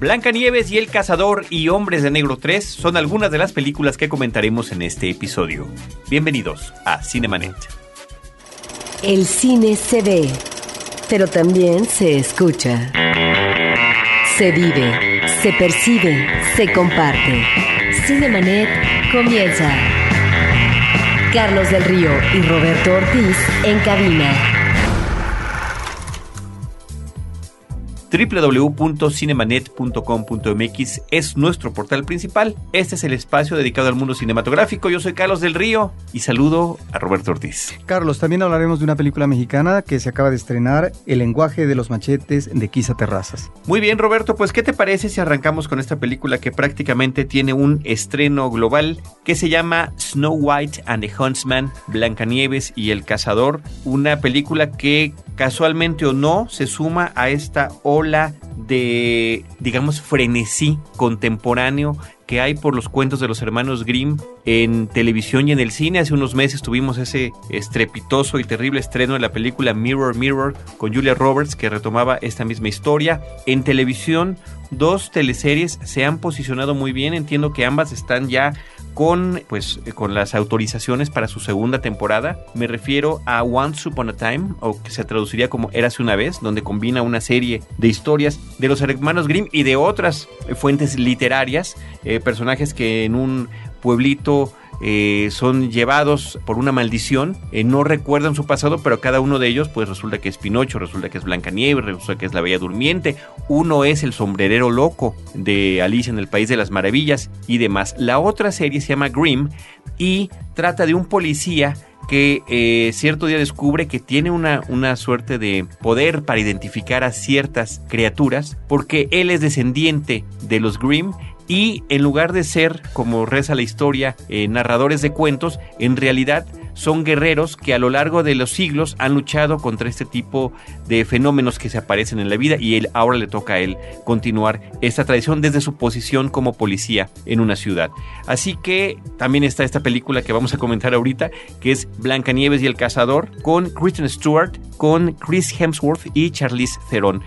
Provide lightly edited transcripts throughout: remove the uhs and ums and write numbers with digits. Blancanieves y el Cazador y Hombres de Negro 3 son algunas de las películas que comentaremos en este episodio. Bienvenidos a Cinemanet. El cine se ve, pero también se escucha. Se vive, se percibe, se comparte. Cinemanet comienza. Carlos del Río y Roberto Ortiz en cabina. www.cinemanet.com.mx es nuestro portal principal. Este es el espacio dedicado al mundo cinematográfico. Yo soy Carlos del Río y saludo a Roberto Ortiz. Carlos, también hablaremos de una película mexicana que se acaba de estrenar, El lenguaje de los machetes, de Kyzza Terrazas. Muy bien, Roberto, pues ¿qué te parece si arrancamos con esta película que prácticamente tiene un estreno global que se llama Snow White and the Huntsman, Blancanieves y el Cazador? Una película que casualmente o no se suma a esta ola de, digamos, frenesí contemporáneo que hay por los cuentos de los hermanos Grimm en televisión y en el cine. Hace unos meses tuvimos ese estrepitoso y terrible estreno de la película Mirror, Mirror con Julia Roberts, que retomaba esta misma historia. En televisión, dos teleseries se han posicionado muy bien. Entiendo que ambas están ya con las autorizaciones para su segunda temporada. Me refiero a Once Upon a Time, o que se traduciría como Érase una vez, donde combina una serie de historias de los hermanos Grimm y de otras fuentes literarias, personajes que en un pueblito son llevados por una maldición, no recuerdan su pasado, pero cada uno de ellos pues resulta que es Pinocho, resulta que es Blancanieves, resulta que es la Bella Durmiente, uno es el sombrerero loco de Alicia en el País de las Maravillas y demás. La otra serie se llama Grimm y trata de un policía que cierto día descubre que tiene una suerte de poder para identificar a ciertas criaturas porque él es descendiente de los Grimm. Y en lugar de ser, como reza la historia, narradores de cuentos, en realidad son guerreros que a lo largo de los siglos han luchado contra este tipo de fenómenos que se aparecen en la vida, y él, ahora le toca a él continuar esta tradición desde su posición como policía en una ciudad. Así que también está esta película que vamos a comentar ahorita, que es Blancanieves y el Cazador, con Kristen Stewart, con Chris Hemsworth y Charlize Theron.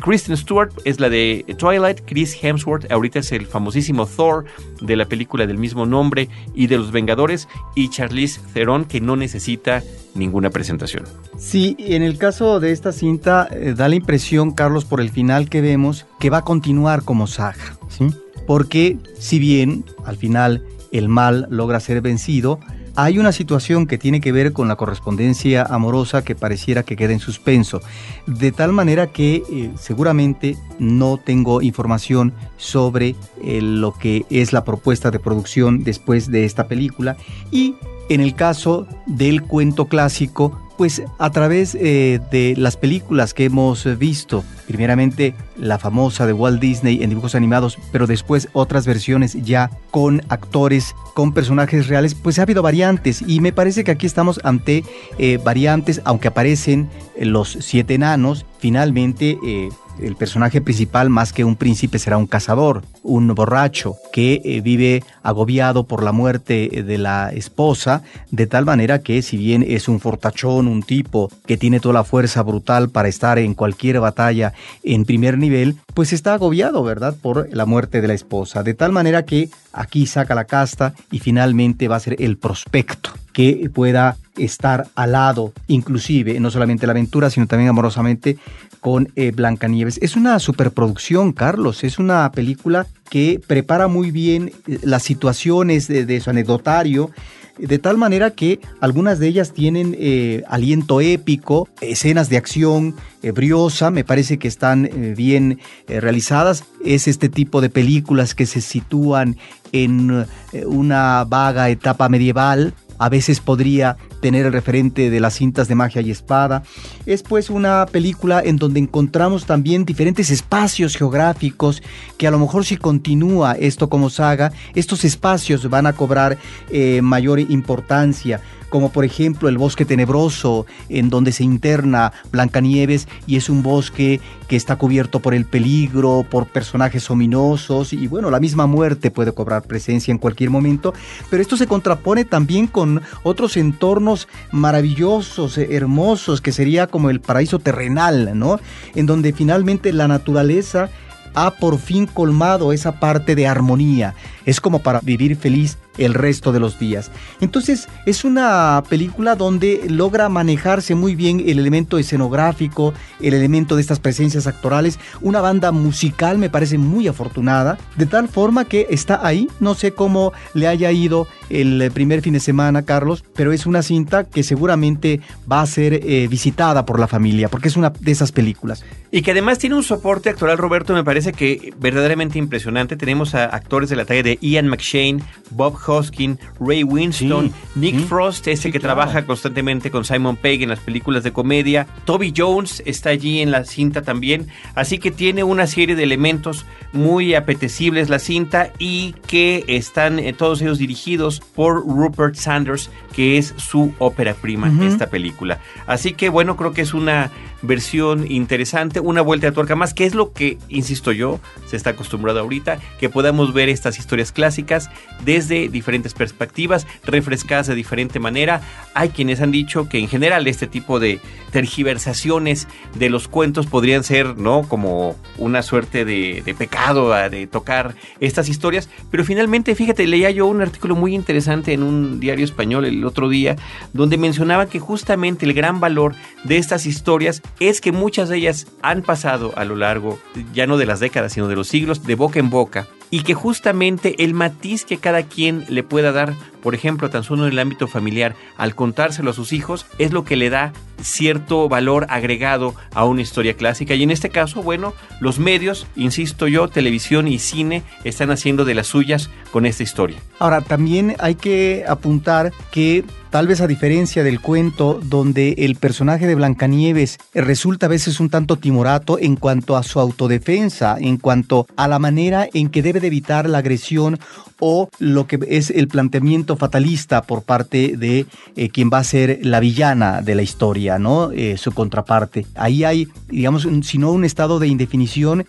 Kristen Stewart es la de Twilight, Chris Hemsworth ahorita es el famosísimo Thor de la película del mismo nombre y de los Vengadores, y Charlize Theron, que no necesita ninguna presentación. Sí, en el caso de esta cinta da la impresión, Carlos, por el final que vemos, que va a continuar como saga, ¿sí? Porque si bien al final el mal logra ser vencido, hay una situación que tiene que ver con la correspondencia amorosa que pareciera que queda en suspenso, de tal manera que seguramente no tengo información sobre lo que es la propuesta de producción después de esta película. Y en el caso del cuento clásico, pues a través de las películas que hemos visto, primeramente la famosa de Walt Disney en dibujos animados, pero después otras versiones ya con actores, con personajes reales, pues ha habido variantes, y me parece que aquí estamos ante variantes, aunque aparecen los siete enanos, finalmente el personaje principal, más que un príncipe, será un cazador, un borracho que vive agobiado por la muerte de la esposa, de tal manera que si bien es un fortachón, un tipo que tiene toda la fuerza brutal para estar en cualquier batalla en primer nivel, pues está agobiado, ¿verdad?, por la muerte de la esposa, de tal manera que aquí saca la casta y finalmente va a ser el prospecto que pueda estar al lado, inclusive, no solamente la aventura, sino también amorosamente con Blancanieves. Es una superproducción, Carlos, es una película que prepara muy bien las situaciones de su anecdotario, de tal manera que algunas de ellas tienen aliento épico, escenas de acción briosa, me parece que están bien realizadas. Es este tipo de películas que se sitúan en una vaga etapa medieval. A veces podría tener el referente de las cintas de magia y espada. Es pues una película en donde encontramos también diferentes espacios geográficos que a lo mejor, si continúa esto como saga, estos espacios van a cobrar mayor importancia, como por ejemplo el bosque tenebroso en donde se interna Blancanieves, y es un bosque que está cubierto por el peligro, por personajes ominosos, y bueno, la misma muerte puede cobrar presencia en cualquier momento, pero esto se contrapone también con otros entornos maravillosos, hermosos, que sería como el paraíso terrenal, ¿no? En donde finalmente la naturaleza ha por fin colmado esa parte de armonía. Es como para vivir feliz el resto de los días. Entonces es una película donde logra manejarse muy bien el elemento escenográfico, el elemento de estas presencias actorales, una banda musical me parece muy afortunada, de tal forma que está ahí. No sé cómo le haya ido el primer fin de semana, Carlos, pero es una cinta que seguramente va a ser visitada por la familia, porque es una de esas películas. Y que además tiene un soporte actoral, Roberto, me parece que verdaderamente impresionante. Tenemos a actores de la talla de Ian McShane, Bob Hoskins, Ray Winstone, Nick Frost, que trabaja constantemente con Simon Pegg en las películas de comedia. Toby Jones está allí en la cinta también. Así que tiene una serie de elementos muy apetecibles la cinta, y que están todos ellos dirigidos por Rupert Sanders, que es su ópera prima esta película. Así que bueno, creo que es una versión interesante, una vuelta de tuerca más, que es lo que, insisto yo, se está acostumbrado ahorita, que podamos ver estas historias clásicas desde diferentes perspectivas, refrescadas de diferente manera. Hay quienes han dicho que en general este tipo de tergiversaciones de los cuentos podrían ser, ¿no?, como una suerte de pecado de tocar estas historias, pero finalmente, fíjate, leía yo un artículo muy interesante en un diario español el otro día, donde mencionaba que justamente el gran valor de estas historias es que muchas de ellas han pasado a lo largo, ya no de las décadas, sino de los siglos, de boca en boca, y que justamente el matiz que cada quien le pueda dar, por ejemplo, tan solo en el ámbito familiar, al contárselo a sus hijos, es lo que le da cierto valor agregado a una historia clásica. Y en este caso, bueno, los medios, insisto yo, televisión y cine, están haciendo de las suyas con esta historia. Ahora, también hay que apuntar que tal vez a diferencia del cuento, donde el personaje de Blancanieves resulta a veces un tanto timorato en cuanto a su autodefensa, en cuanto a la manera en que debe de evitar la agresión o lo que es el planteamiento fatalista por parte de quien va a ser la villana de la historia, ¿no? Su contraparte. Ahí hay, digamos, si no un estado de indefinición,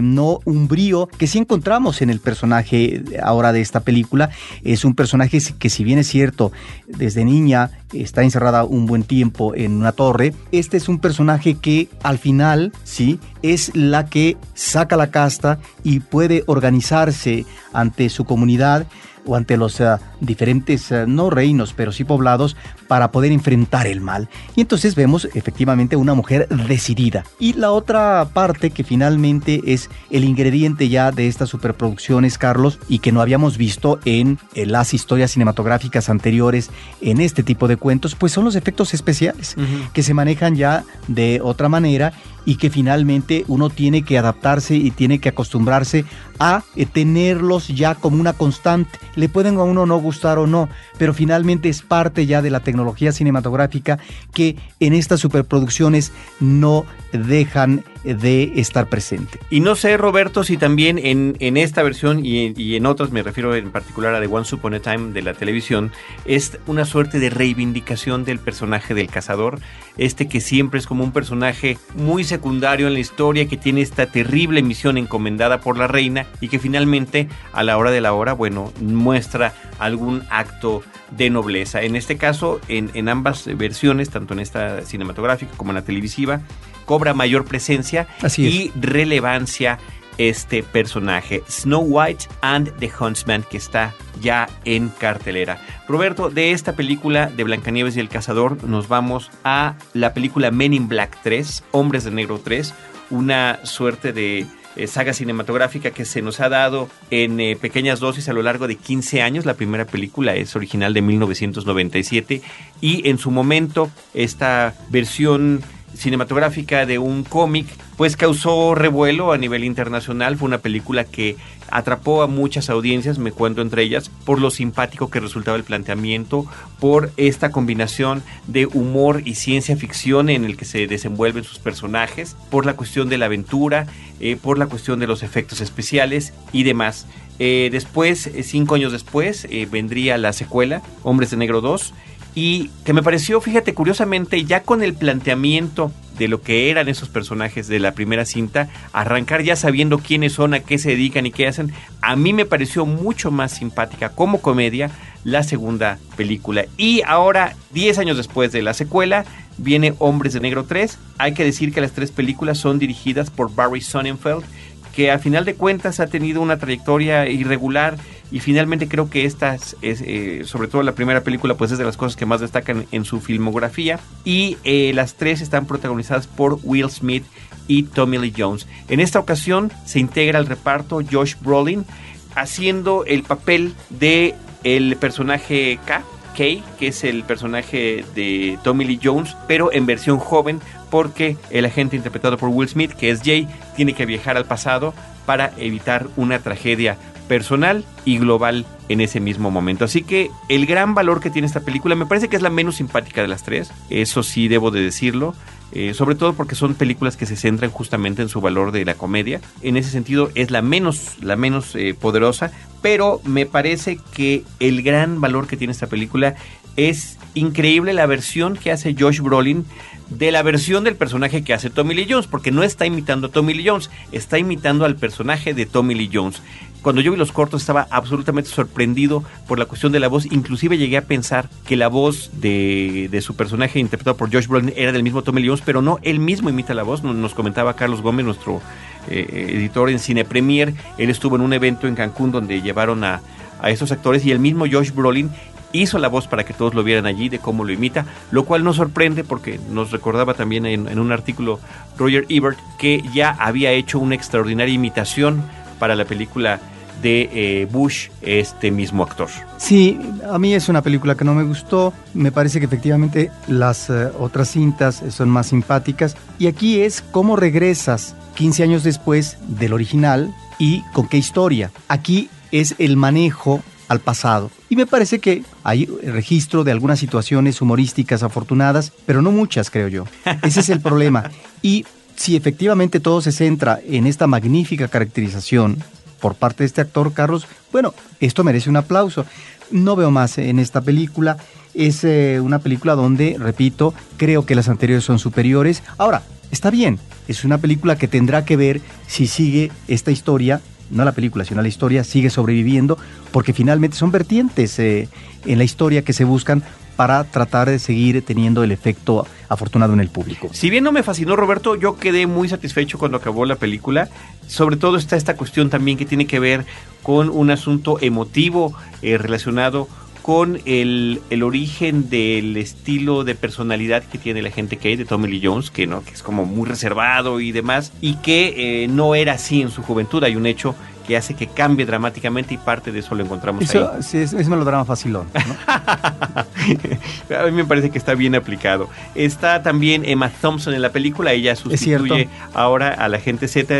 no un brío que sí encontramos en el personaje ahora de esta película. Es un personaje que, si bien es cierto, desde niña está encerrada un buen tiempo en una torre, este es un personaje que al final, sí, es la que saca la casta y puede organizarse ante su comunidad o ante los diferentes, no reinos, pero sí poblados, para poder enfrentar el mal. Y entonces vemos efectivamente una mujer decidida. Y la otra parte que finalmente es el ingrediente ya de estas superproducciones, Carlos, y que no habíamos visto en las historias cinematográficas anteriores en este tipo de cuentos, pues son los efectos especiales, que se manejan ya de otra manera y que finalmente uno tiene que adaptarse y tiene que acostumbrarse a tenerlos ya como una constante. Le pueden a uno no gustar o no, pero finalmente es parte ya de la tecnología cinematográfica que en estas superproducciones no dejan de estar presente. Y no sé, Roberto, si también en esta versión y en otras, me refiero en particular a The Once Upon a Time de la televisión, es una suerte de reivindicación del personaje del cazador, que siempre es como un personaje muy secundario en la historia, que tiene esta terrible misión encomendada por la reina y que finalmente a la hora de la hora, bueno, muestra algún acto de nobleza. En este caso, en ambas versiones, tanto en esta cinematográfica como en la televisiva, cobra mayor presencia y relevancia este personaje, Snow White and the Huntsman, que está ya en cartelera. Roberto, de esta película de Blancanieves y el Cazador nos vamos a la película Men in Black 3, Hombres de Negro 3, una suerte de saga cinematográfica que se nos ha dado en pequeñas dosis a lo largo de 15 años. La primera película es original de 1997 y en su momento esta versión cinematográfica de un cómic pues causó revuelo a nivel internacional. Fue una película que atrapó a muchas audiencias, me cuento entre ellas, por lo simpático que resultaba el planteamiento, por esta combinación de humor y ciencia ficción en el que se desenvuelven sus personajes, por la cuestión de la aventura, por la cuestión de los efectos especiales y demás. Después, 5 años después, vendría la secuela, Hombres de Negro 2, y que me pareció, fíjate, curiosamente, ya con el planteamiento de lo que eran esos personajes de la primera cinta, arrancar ya sabiendo quiénes son, a qué se dedican y qué hacen, a mí me pareció mucho más simpática como comedia la segunda película. Y ahora, 10 años después de la secuela, viene Hombres de Negro 3. Hay que decir que las tres películas son dirigidas por Barry Sonnenfeld, que al final de cuentas ha tenido una trayectoria irregular, y finalmente creo que esta es, sobre todo la primera película, pues es de las cosas que más destacan en su filmografía, y las tres están protagonizadas por Will Smith y Tommy Lee Jones. En esta ocasión se integra al reparto Josh Brolin haciendo el papel de el personaje K, que es el personaje de Tommy Lee Jones, pero en versión joven, porque el agente interpretado por Will Smith, que es Jay, tiene que viajar al pasado para evitar una tragedia personal y global en ese mismo momento. Así que el gran valor que tiene esta película, me parece que es la menos simpática de las tres, eso sí debo de decirlo, sobre todo porque son películas que se centran justamente en su valor de la comedia. En ese sentido es la menos poderosa, pero me parece que el gran valor que tiene esta película es increíble la versión que hace Josh Brolin de la versión del personaje que hace Tommy Lee Jones, porque no está imitando a Tommy Lee Jones, está imitando al personaje de Tommy Lee Jones. Cuando yo vi los cortos estaba absolutamente sorprendido por la cuestión de la voz, inclusive llegué a pensar que la voz de su personaje interpretado por Josh Brolin era del mismo Tommy Lee Jones, pero no, él mismo imita la voz. Nos comentaba Carlos Gómez, nuestro editor en Cine Premier, él estuvo en un evento en Cancún donde llevaron a estos actores y el mismo Josh Brolin hizo la voz para que todos lo vieran allí, de cómo lo imita, lo cual nos sorprende porque nos recordaba también en un artículo Roger Ebert que ya había hecho una extraordinaria imitación para la película de Bush, este mismo actor. Sí, a mí es una película que no me gustó, me parece que efectivamente las otras cintas son más simpáticas, y aquí es cómo regresas 15 años después del original y con qué historia. Aquí es el manejo al pasado. Y me parece que hay registro de algunas situaciones humorísticas afortunadas, pero no muchas, creo yo. Ese es el problema. Y si efectivamente todo se centra en esta magnífica caracterización por parte de este actor, Carlos, bueno, esto merece un aplauso. No veo más en esta película. Es una película donde, repito, creo que las anteriores son superiores. Ahora, está bien, es una película que tendrá que ver si sigue esta historia, no la película, sino la historia sigue sobreviviendo, porque finalmente son vertientes en la historia que se buscan para tratar de seguir teniendo el efecto afortunado en el público. Si bien no me fascinó, Roberto, yo quedé muy satisfecho cuando acabó la película. Sobre todo está esta cuestión también que tiene que ver con un asunto emotivo relacionado con el origen del estilo de personalidad que tiene la gente que hay de Tommy Lee Jones, que, ¿no?, que es como muy reservado y demás, y que no era así en su juventud. Hay un hecho que hace que cambie dramáticamente y parte de eso lo encontramos eso, ahí. Sí, es melodrama facilón, ¿no? A mí me parece que está bien aplicado. Está también Emma Thompson en la película, ella sustituye ahora a la gente Z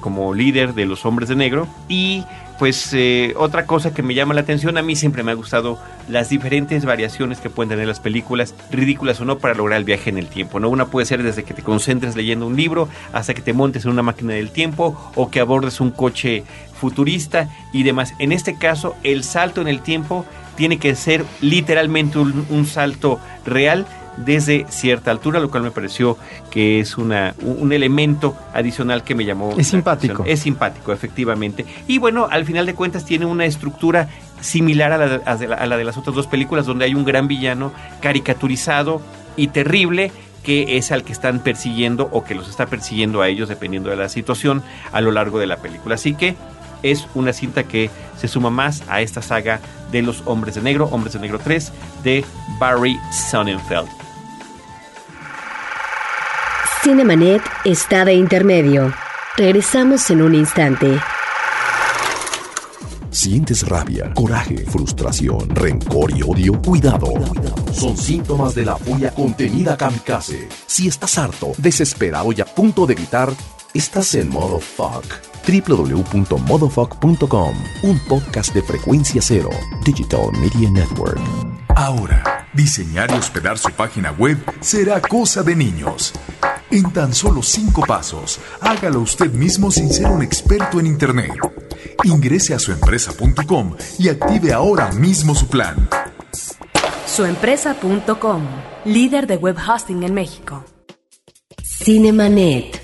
como líder de los Hombres de Negro. Y pues otra cosa que me llama la atención, a mí siempre me ha gustado las diferentes variaciones que pueden tener las películas, ridículas o no, para lograr el viaje en el tiempo, ¿no? Una puede ser desde que te concentres leyendo un libro hasta que te montes en una máquina del tiempo o que abordes un coche futurista y demás. En este caso, el salto en el tiempo tiene que ser literalmente un salto real desde cierta altura, lo cual me pareció que es un elemento adicional que me llamó. Es simpático. Atención. Es simpático, efectivamente. Y bueno, al final de cuentas tiene una estructura similar a la de las otras dos películas, donde hay un gran villano caricaturizado y terrible, que es al que están persiguiendo o que los está persiguiendo a ellos, dependiendo de la situación, a lo largo de la película. Así que es una cinta que se suma más a esta saga de los Hombres de Negro, Hombres de Negro 3, de Barry Sonnenfeld. Cinemanet está de intermedio. Regresamos en un instante. ¿Sientes rabia, coraje, frustración, rencor y odio? Cuidado. Son síntomas de la furia contenida kamikaze. Si estás harto, desesperado y a punto de evitar, estás en modo fuck. www.modofuck.com, un podcast de Frecuencia Cero, Digital Media Network. Ahora, diseñar y hospedar su página web será cosa de niños. En tan solo 5 pasos, hágalo usted mismo sin ser un experto en Internet. Ingrese a Suempresa.com y active ahora mismo su plan. Suempresa.com, líder de web hosting en México. Cinemanet.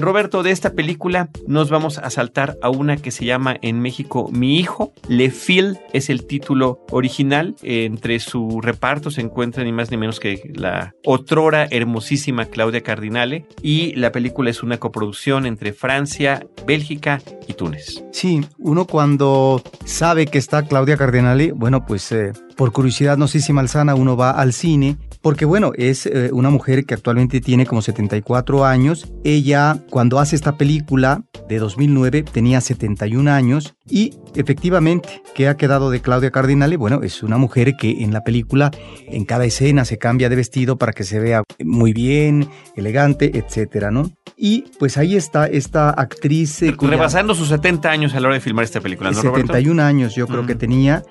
Roberto, de esta película nos vamos a saltar a una que se llama en México Mi Hijo. Le Fil es el título original. Entre su reparto se encuentra ni más ni menos que la otrora hermosísima Claudia Cardinale, y la película es una coproducción entre Francia, Bélgica y Túnez. Sí, uno cuando sabe que está Claudia Cardinale, bueno, pues por curiosidad nosísima alzana uno va al cine, porque bueno, es una mujer que actualmente tiene como 74 años. Ella, cuando hace esta película de 2009, tenía 71 años y efectivamente, ¿qué ha quedado de Claudia Cardinale? Bueno, es una mujer que en la película, en cada escena, se cambia de vestido para que se vea muy bien, elegante, etcétera, ¿no? Y pues ahí está esta actriz... Rebasando sus 70 años a la hora de filmar esta película, ¿no, Roberto? 71 años yo creo que tenía...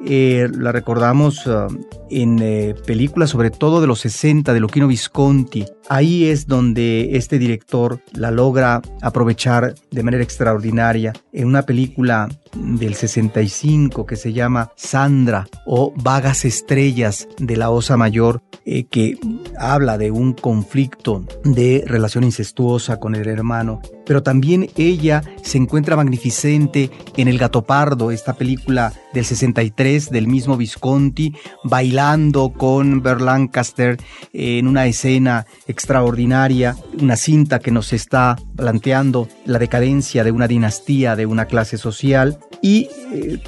la recordamos en películas sobre todo de los 60 de Luchino Visconti. Ahí es donde este director la logra aprovechar de manera extraordinaria en una película del 65 que se llama Sandra o Vagas Estrellas de la Osa Mayor, que habla de un conflicto de relación incestuosa con el hermano. Pero también ella se encuentra magnificente en El Gato Pardo, esta película del 63 del mismo Visconti, bailando con Burt Lancaster en una escena extraordinaria, una cinta que nos está planteando la decadencia de una dinastía, de una clase social. Y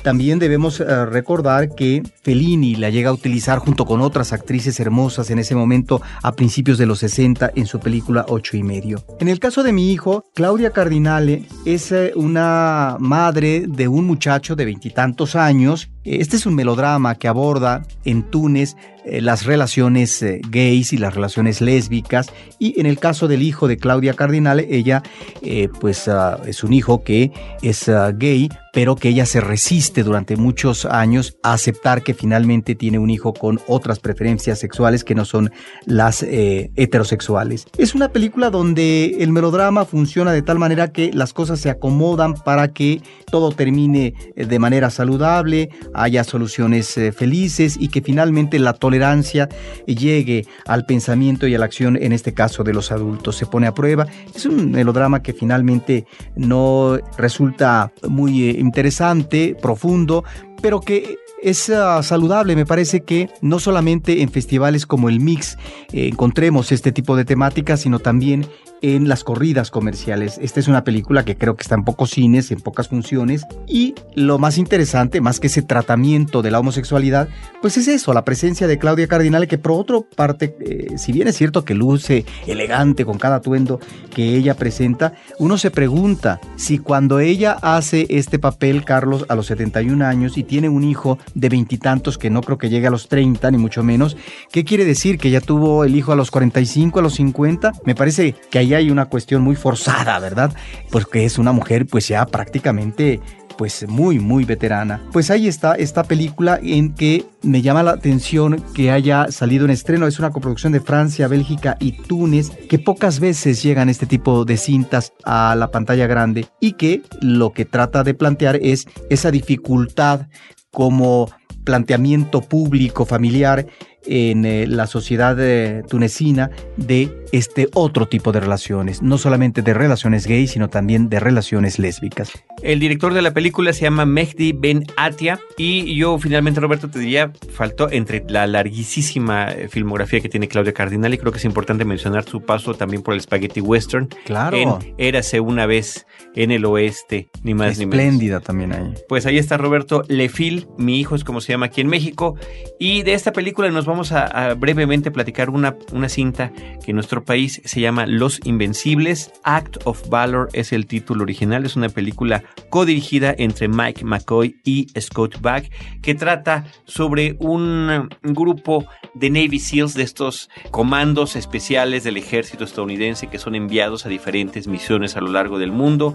también debemos recordar que Fellini la llega a utilizar junto con otras actrices hermosas en ese momento a principios de los 60 en su película 8 y medio. En el caso de Mi Hijo, Claudia Cardinale es una madre de un muchacho de veintitantos años. Este es un melodrama que aborda en Túnez las relaciones gays y las relaciones lésbicas, y en el caso del hijo de Claudia Cardinale, ella es un hijo que es gay, pero que ella se resiste durante muchos años a aceptar que finalmente tiene un hijo con otras preferencias sexuales que no son las heterosexuales. Es una película donde el melodrama funciona de tal manera que las cosas se acomodan para que todo termine de manera saludable, haya soluciones felices y que finalmente la tolerancia llegue al pensamiento y a la acción, en este caso de los adultos. Se pone a prueba. Es un melodrama que finalmente no resulta muy interesante, profundo, pero que es saludable. Me parece que no solamente en festivales como el Mix encontremos este tipo de temáticas, sino también en las corridas comerciales. Esta es una película que creo que está en pocos cines, en pocas funciones, y lo más interesante, más que ese tratamiento de la homosexualidad, pues es eso, la presencia de Claudia Cardinale, que por otra parte, si bien es cierto que luce elegante con cada atuendo que ella presenta, uno se pregunta si cuando ella hace este papel, Carlos, a los 71 años y tiene un hijo de veintitantos que no creo que llegue a los 30, ni mucho menos, ¿qué quiere decir? ¿Que ella tuvo el hijo a los 45, a los 50? Me parece que ahí hay una cuestión muy forzada, ¿verdad? Porque es una mujer pues ya prácticamente pues muy, muy veterana. Pues ahí está esta película, en que me llama la atención que haya salido en estreno. Es una coproducción de Francia, Bélgica y Túnez, que pocas veces llegan este tipo de cintas a la pantalla grande, y que lo que trata de plantear es esa dificultad como planteamiento público, familiar, en la sociedad tunecina, de este otro tipo de relaciones, no solamente de relaciones gays, sino también de relaciones lésbicas. El director de la película se llama Mehdi Ben Atia, y yo finalmente, Roberto, te diría, faltó entre la larguísima filmografía que tiene Claudia Cardinale, y creo que es importante mencionar su paso también por el Spaghetti Western. Claro. En Érase una vez en el Oeste, ni más ni menos. Espléndida también ahí. Pues ahí está, Roberto, Le Fil, Mi Hijo es como se llama aquí en México, y de esta película nos vamos a brevemente platicar una cinta que en nuestro país se llama Los Invencibles. Act of Valor es el título original. Es una película codirigida entre Mike McCoy y Scott Buck, que trata sobre un grupo de Navy SEALs, de estos comandos especiales del ejército estadounidense que son enviados a diferentes misiones a lo largo del mundo.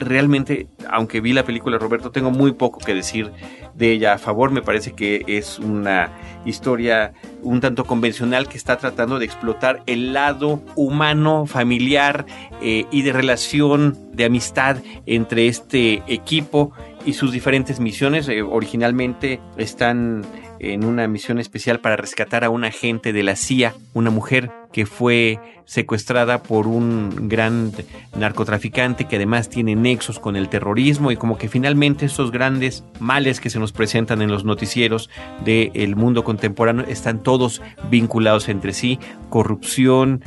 Realmente, aunque vi la película, Roberto, tengo muy poco que decir de ella a favor. Me parece que es una historia un tanto convencional que está tratando de explotar el lado humano, familiar y de relación, de amistad entre este equipo y sus diferentes misiones. Originalmente están en una misión especial para rescatar a una agente de la CIA, una mujer que fue secuestrada por un gran narcotraficante que además tiene nexos con el terrorismo, y como que finalmente estos grandes males que se nos presentan en los noticieros del mundo contemporáneo están todos vinculados entre sí: corrupción,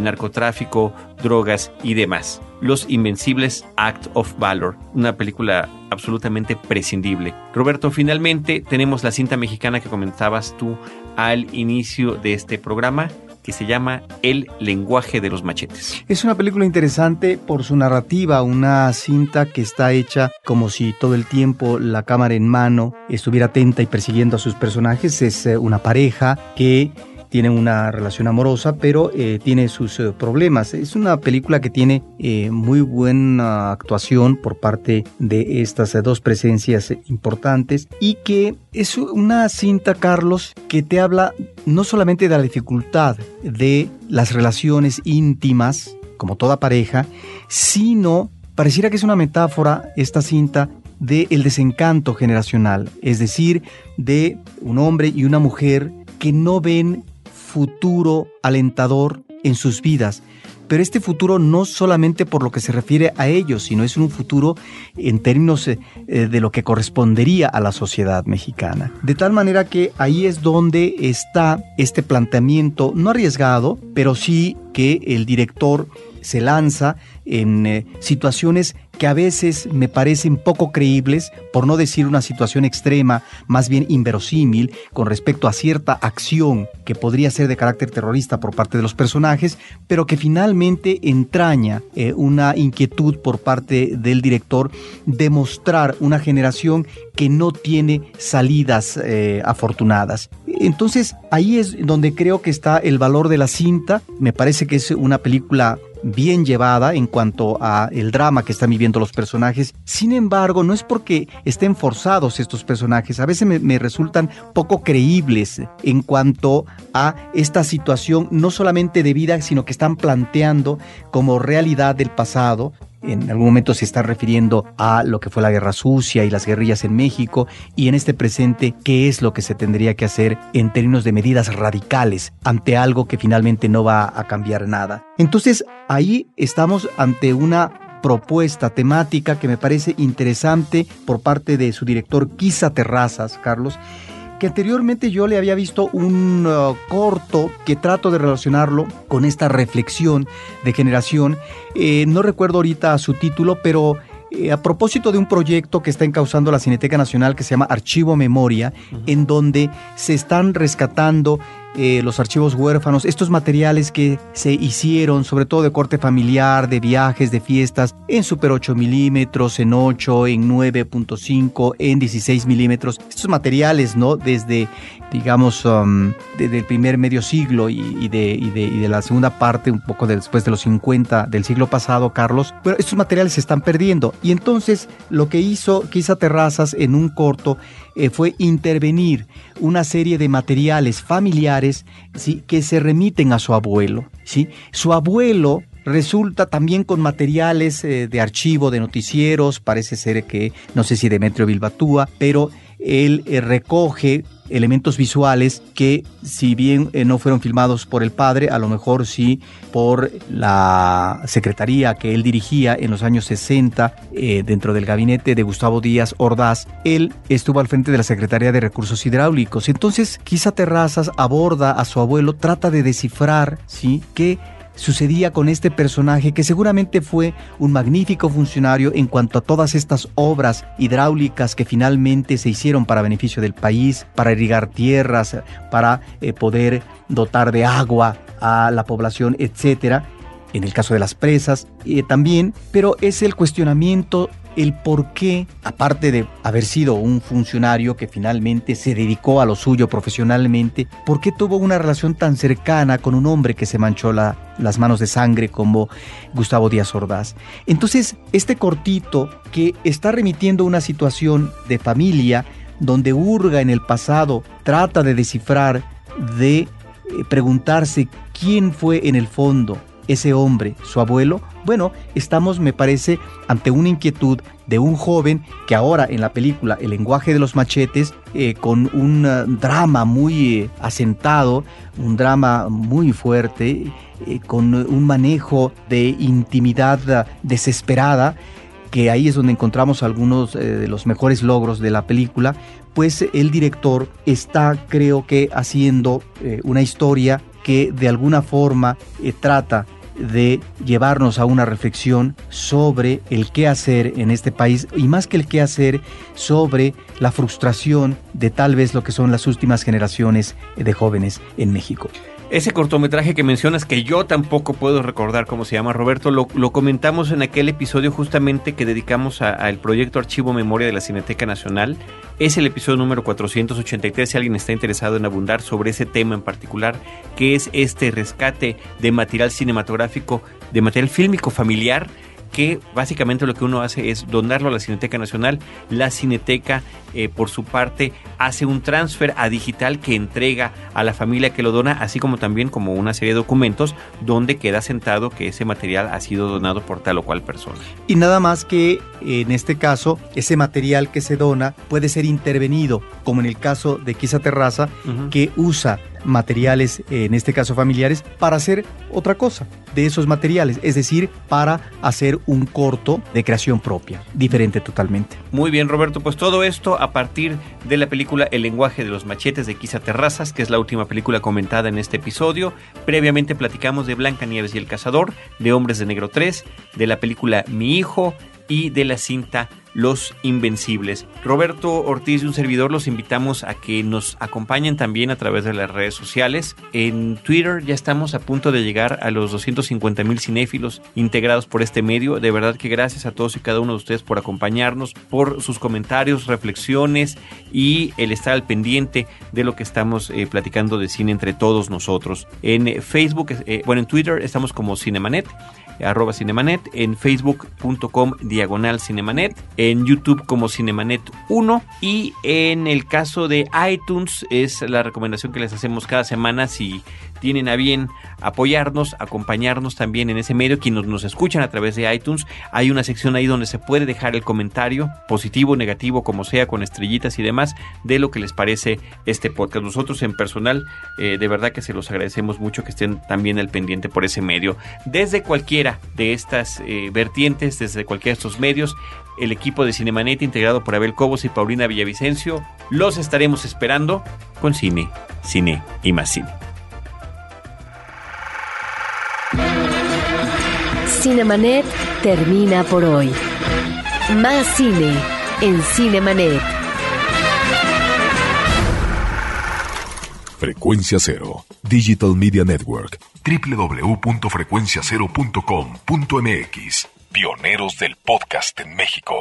narcotráfico, drogas y demás. Los Invencibles, Act of Valor, una película absolutamente prescindible. Roberto, finalmente tenemos la cinta mexicana que comentabas tú al inicio de este programa, que se llama El lenguaje de los machetes. Es una película interesante por su narrativa, una cinta que está hecha como si todo el tiempo la cámara en mano estuviera atenta y persiguiendo a sus personajes. Es una pareja que tiene una relación amorosa, pero tiene sus problemas. Es una película que tiene muy buena actuación por parte de estas dos presencias importantes, y que es una cinta, Carlos, que te habla no solamente de la dificultad de las relaciones íntimas, como toda pareja, sino pareciera que es una metáfora esta cinta del desencanto generacional, es decir, de un hombre y una mujer que no ven futuro alentador en sus vidas. Pero este futuro no solamente por lo que se refiere a ellos, sino es un futuro en términos de lo que correspondería a la sociedad mexicana. De tal manera que ahí es donde está este planteamiento, no arriesgado, pero sí que el director se lanza en situaciones que a veces me parecen poco creíbles, por no decir una situación extrema, más bien inverosímil, con respecto a cierta acción que podría ser de carácter terrorista por parte de los personajes, pero que finalmente entraña una inquietud por parte del director de mostrar una generación que no tiene salidas afortunadas. Entonces, ahí es donde creo que está el valor de la cinta. Me parece que es una película bien llevada en cuanto a el drama que están viviendo los personajes. Sin embargo, no es porque estén forzados estos personajes. A veces me resultan poco creíbles en cuanto a esta situación, no solamente de vida, sino que están planteando como realidad del pasado. En algún momento se está refiriendo a lo que fue la Guerra Sucia y las guerrillas en México, y en este presente, ¿qué es lo que se tendría que hacer en términos de medidas radicales ante algo que finalmente no va a cambiar nada? Entonces, ahí estamos ante una propuesta temática que me parece interesante por parte de su director, Kyzza Terrazas, Carlos, que anteriormente yo le había visto un corto que trato de relacionarlo con esta reflexión de generación. No recuerdo ahorita su título, pero a propósito de un proyecto que está encauzando la Cineteca Nacional que se llama Archivo Memoria, en donde se están rescatando los archivos huérfanos, estos materiales que se hicieron, sobre todo de corte familiar, de viajes, de fiestas, en super 8 milímetros, en 8, en 9.5, en 16 milímetros. Estos materiales, ¿no?, desde, digamos, desde el primer medio siglo y de la segunda parte, un poco después de los 50 del siglo pasado, Carlos. Bueno, estos materiales se están perdiendo. Y entonces, lo que hizo Kyzza Terrazas en un corto fue intervenir una serie de materiales familiares, ¿sí?, que se remiten a su abuelo, ¿sí? Su abuelo resulta también con materiales de archivo, de noticieros, parece ser que, no sé si Demetrio Bilbatúa, pero él recoge elementos visuales que, si bien no fueron filmados por el padre, a lo mejor sí por la secretaría que él dirigía en los años 60, dentro del gabinete de Gustavo Díaz Ordaz. Él estuvo al frente de la Secretaría de Recursos Hidráulicos. Entonces, Kyzza Terrazas aborda a su abuelo, trata de descifrar, ¿sí?, qué sucedía con este personaje, que seguramente fue un magnífico funcionario en cuanto a todas estas obras hidráulicas que finalmente se hicieron para beneficio del país, para irrigar tierras, para poder dotar de agua a la población, etcétera, en el caso de las presas también. Pero es el cuestionamiento, el por qué, aparte de haber sido un funcionario que finalmente se dedicó a lo suyo profesionalmente, por qué tuvo una relación tan cercana con un hombre que se manchó las manos de sangre como Gustavo Díaz Ordaz. Entonces, este cortito que está remitiendo una situación de familia donde hurga en el pasado, trata de descifrar, de preguntarse quién fue en el fondo, ese hombre, su abuelo? Bueno, estamos, me parece, ante una inquietud de un joven que ahora en la película El lenguaje de los machetes, con un drama muy asentado, un drama muy fuerte, con un manejo de intimidad desesperada, que ahí es donde encontramos algunos de los mejores logros de la película, pues el director está, creo que, haciendo una historia que de alguna forma trata de llevarnos a una reflexión sobre el qué hacer en este país, y más que el qué hacer, sobre la frustración de tal vez lo que son las últimas generaciones de jóvenes en México. Ese cortometraje que mencionas, que yo tampoco puedo recordar cómo se llama, Roberto, lo comentamos en aquel episodio justamente que dedicamos al proyecto Archivo Memoria de la Cineteca Nacional. Es el episodio número 483, si alguien está interesado en abundar sobre ese tema en particular, que es este rescate de material cinematográfico, de material fílmico familiar, que básicamente lo que uno hace es donarlo a la Cineteca Nacional. La Cineteca, por su parte, hace un transfer a digital que entrega a la familia que lo dona, así como también como una serie de documentos donde queda sentado que ese material ha sido donado por tal o cual persona. Y nada más que, en este caso, ese material que se dona puede ser intervenido, como en el caso de Kyzza Terrazas, que usa materiales, en este caso familiares, para hacer otra cosa de esos materiales, es decir, para hacer un corto de creación propia, diferente totalmente. Muy bien, Roberto, pues todo esto a partir de la película El lenguaje de los machetes de Kyzza Terrazas, que es la última película comentada en este episodio. Previamente platicamos de Blancanieves y el Cazador, de Hombres de Negro 3, de la película Mi Hijo y de la cinta Los Invencibles. Roberto Ortiz y un servidor los invitamos a que nos acompañen también a través de las redes sociales. En Twitter ya estamos a punto de llegar a los 250,000 cinéfilos integrados por este medio. De verdad que gracias a todos y cada uno de ustedes por acompañarnos, por sus comentarios, reflexiones y el estar al pendiente de lo que estamos platicando de cine entre todos nosotros. En Facebook, en Twitter estamos como Cinemanet, @Cinemanet, en facebook.com/Cinemanet, en YouTube como Cinemanet1, y en el caso de iTunes es la recomendación que les hacemos cada semana. Si tienen a bien apoyarnos, acompañarnos también en ese medio, quienes nos escuchan a través de iTunes, hay una sección ahí donde se puede dejar el comentario, positivo, negativo, como sea, con estrellitas y demás, de lo que les parece este podcast. Nosotros en personal, de verdad que se los agradecemos mucho que estén también al pendiente por ese medio. Desde cualquiera de estas vertientes, desde cualquiera de estos medios, el equipo de Cinemanet, integrado por Abel Cobos y Paulina Villavicencio, los estaremos esperando con cine, cine y más cine. Cinemanet termina por hoy. Más cine en Cinemanet. Frecuencia Cero, Digital Media Network, www.frecuenciacero.com.mx. Pioneros del podcast en México.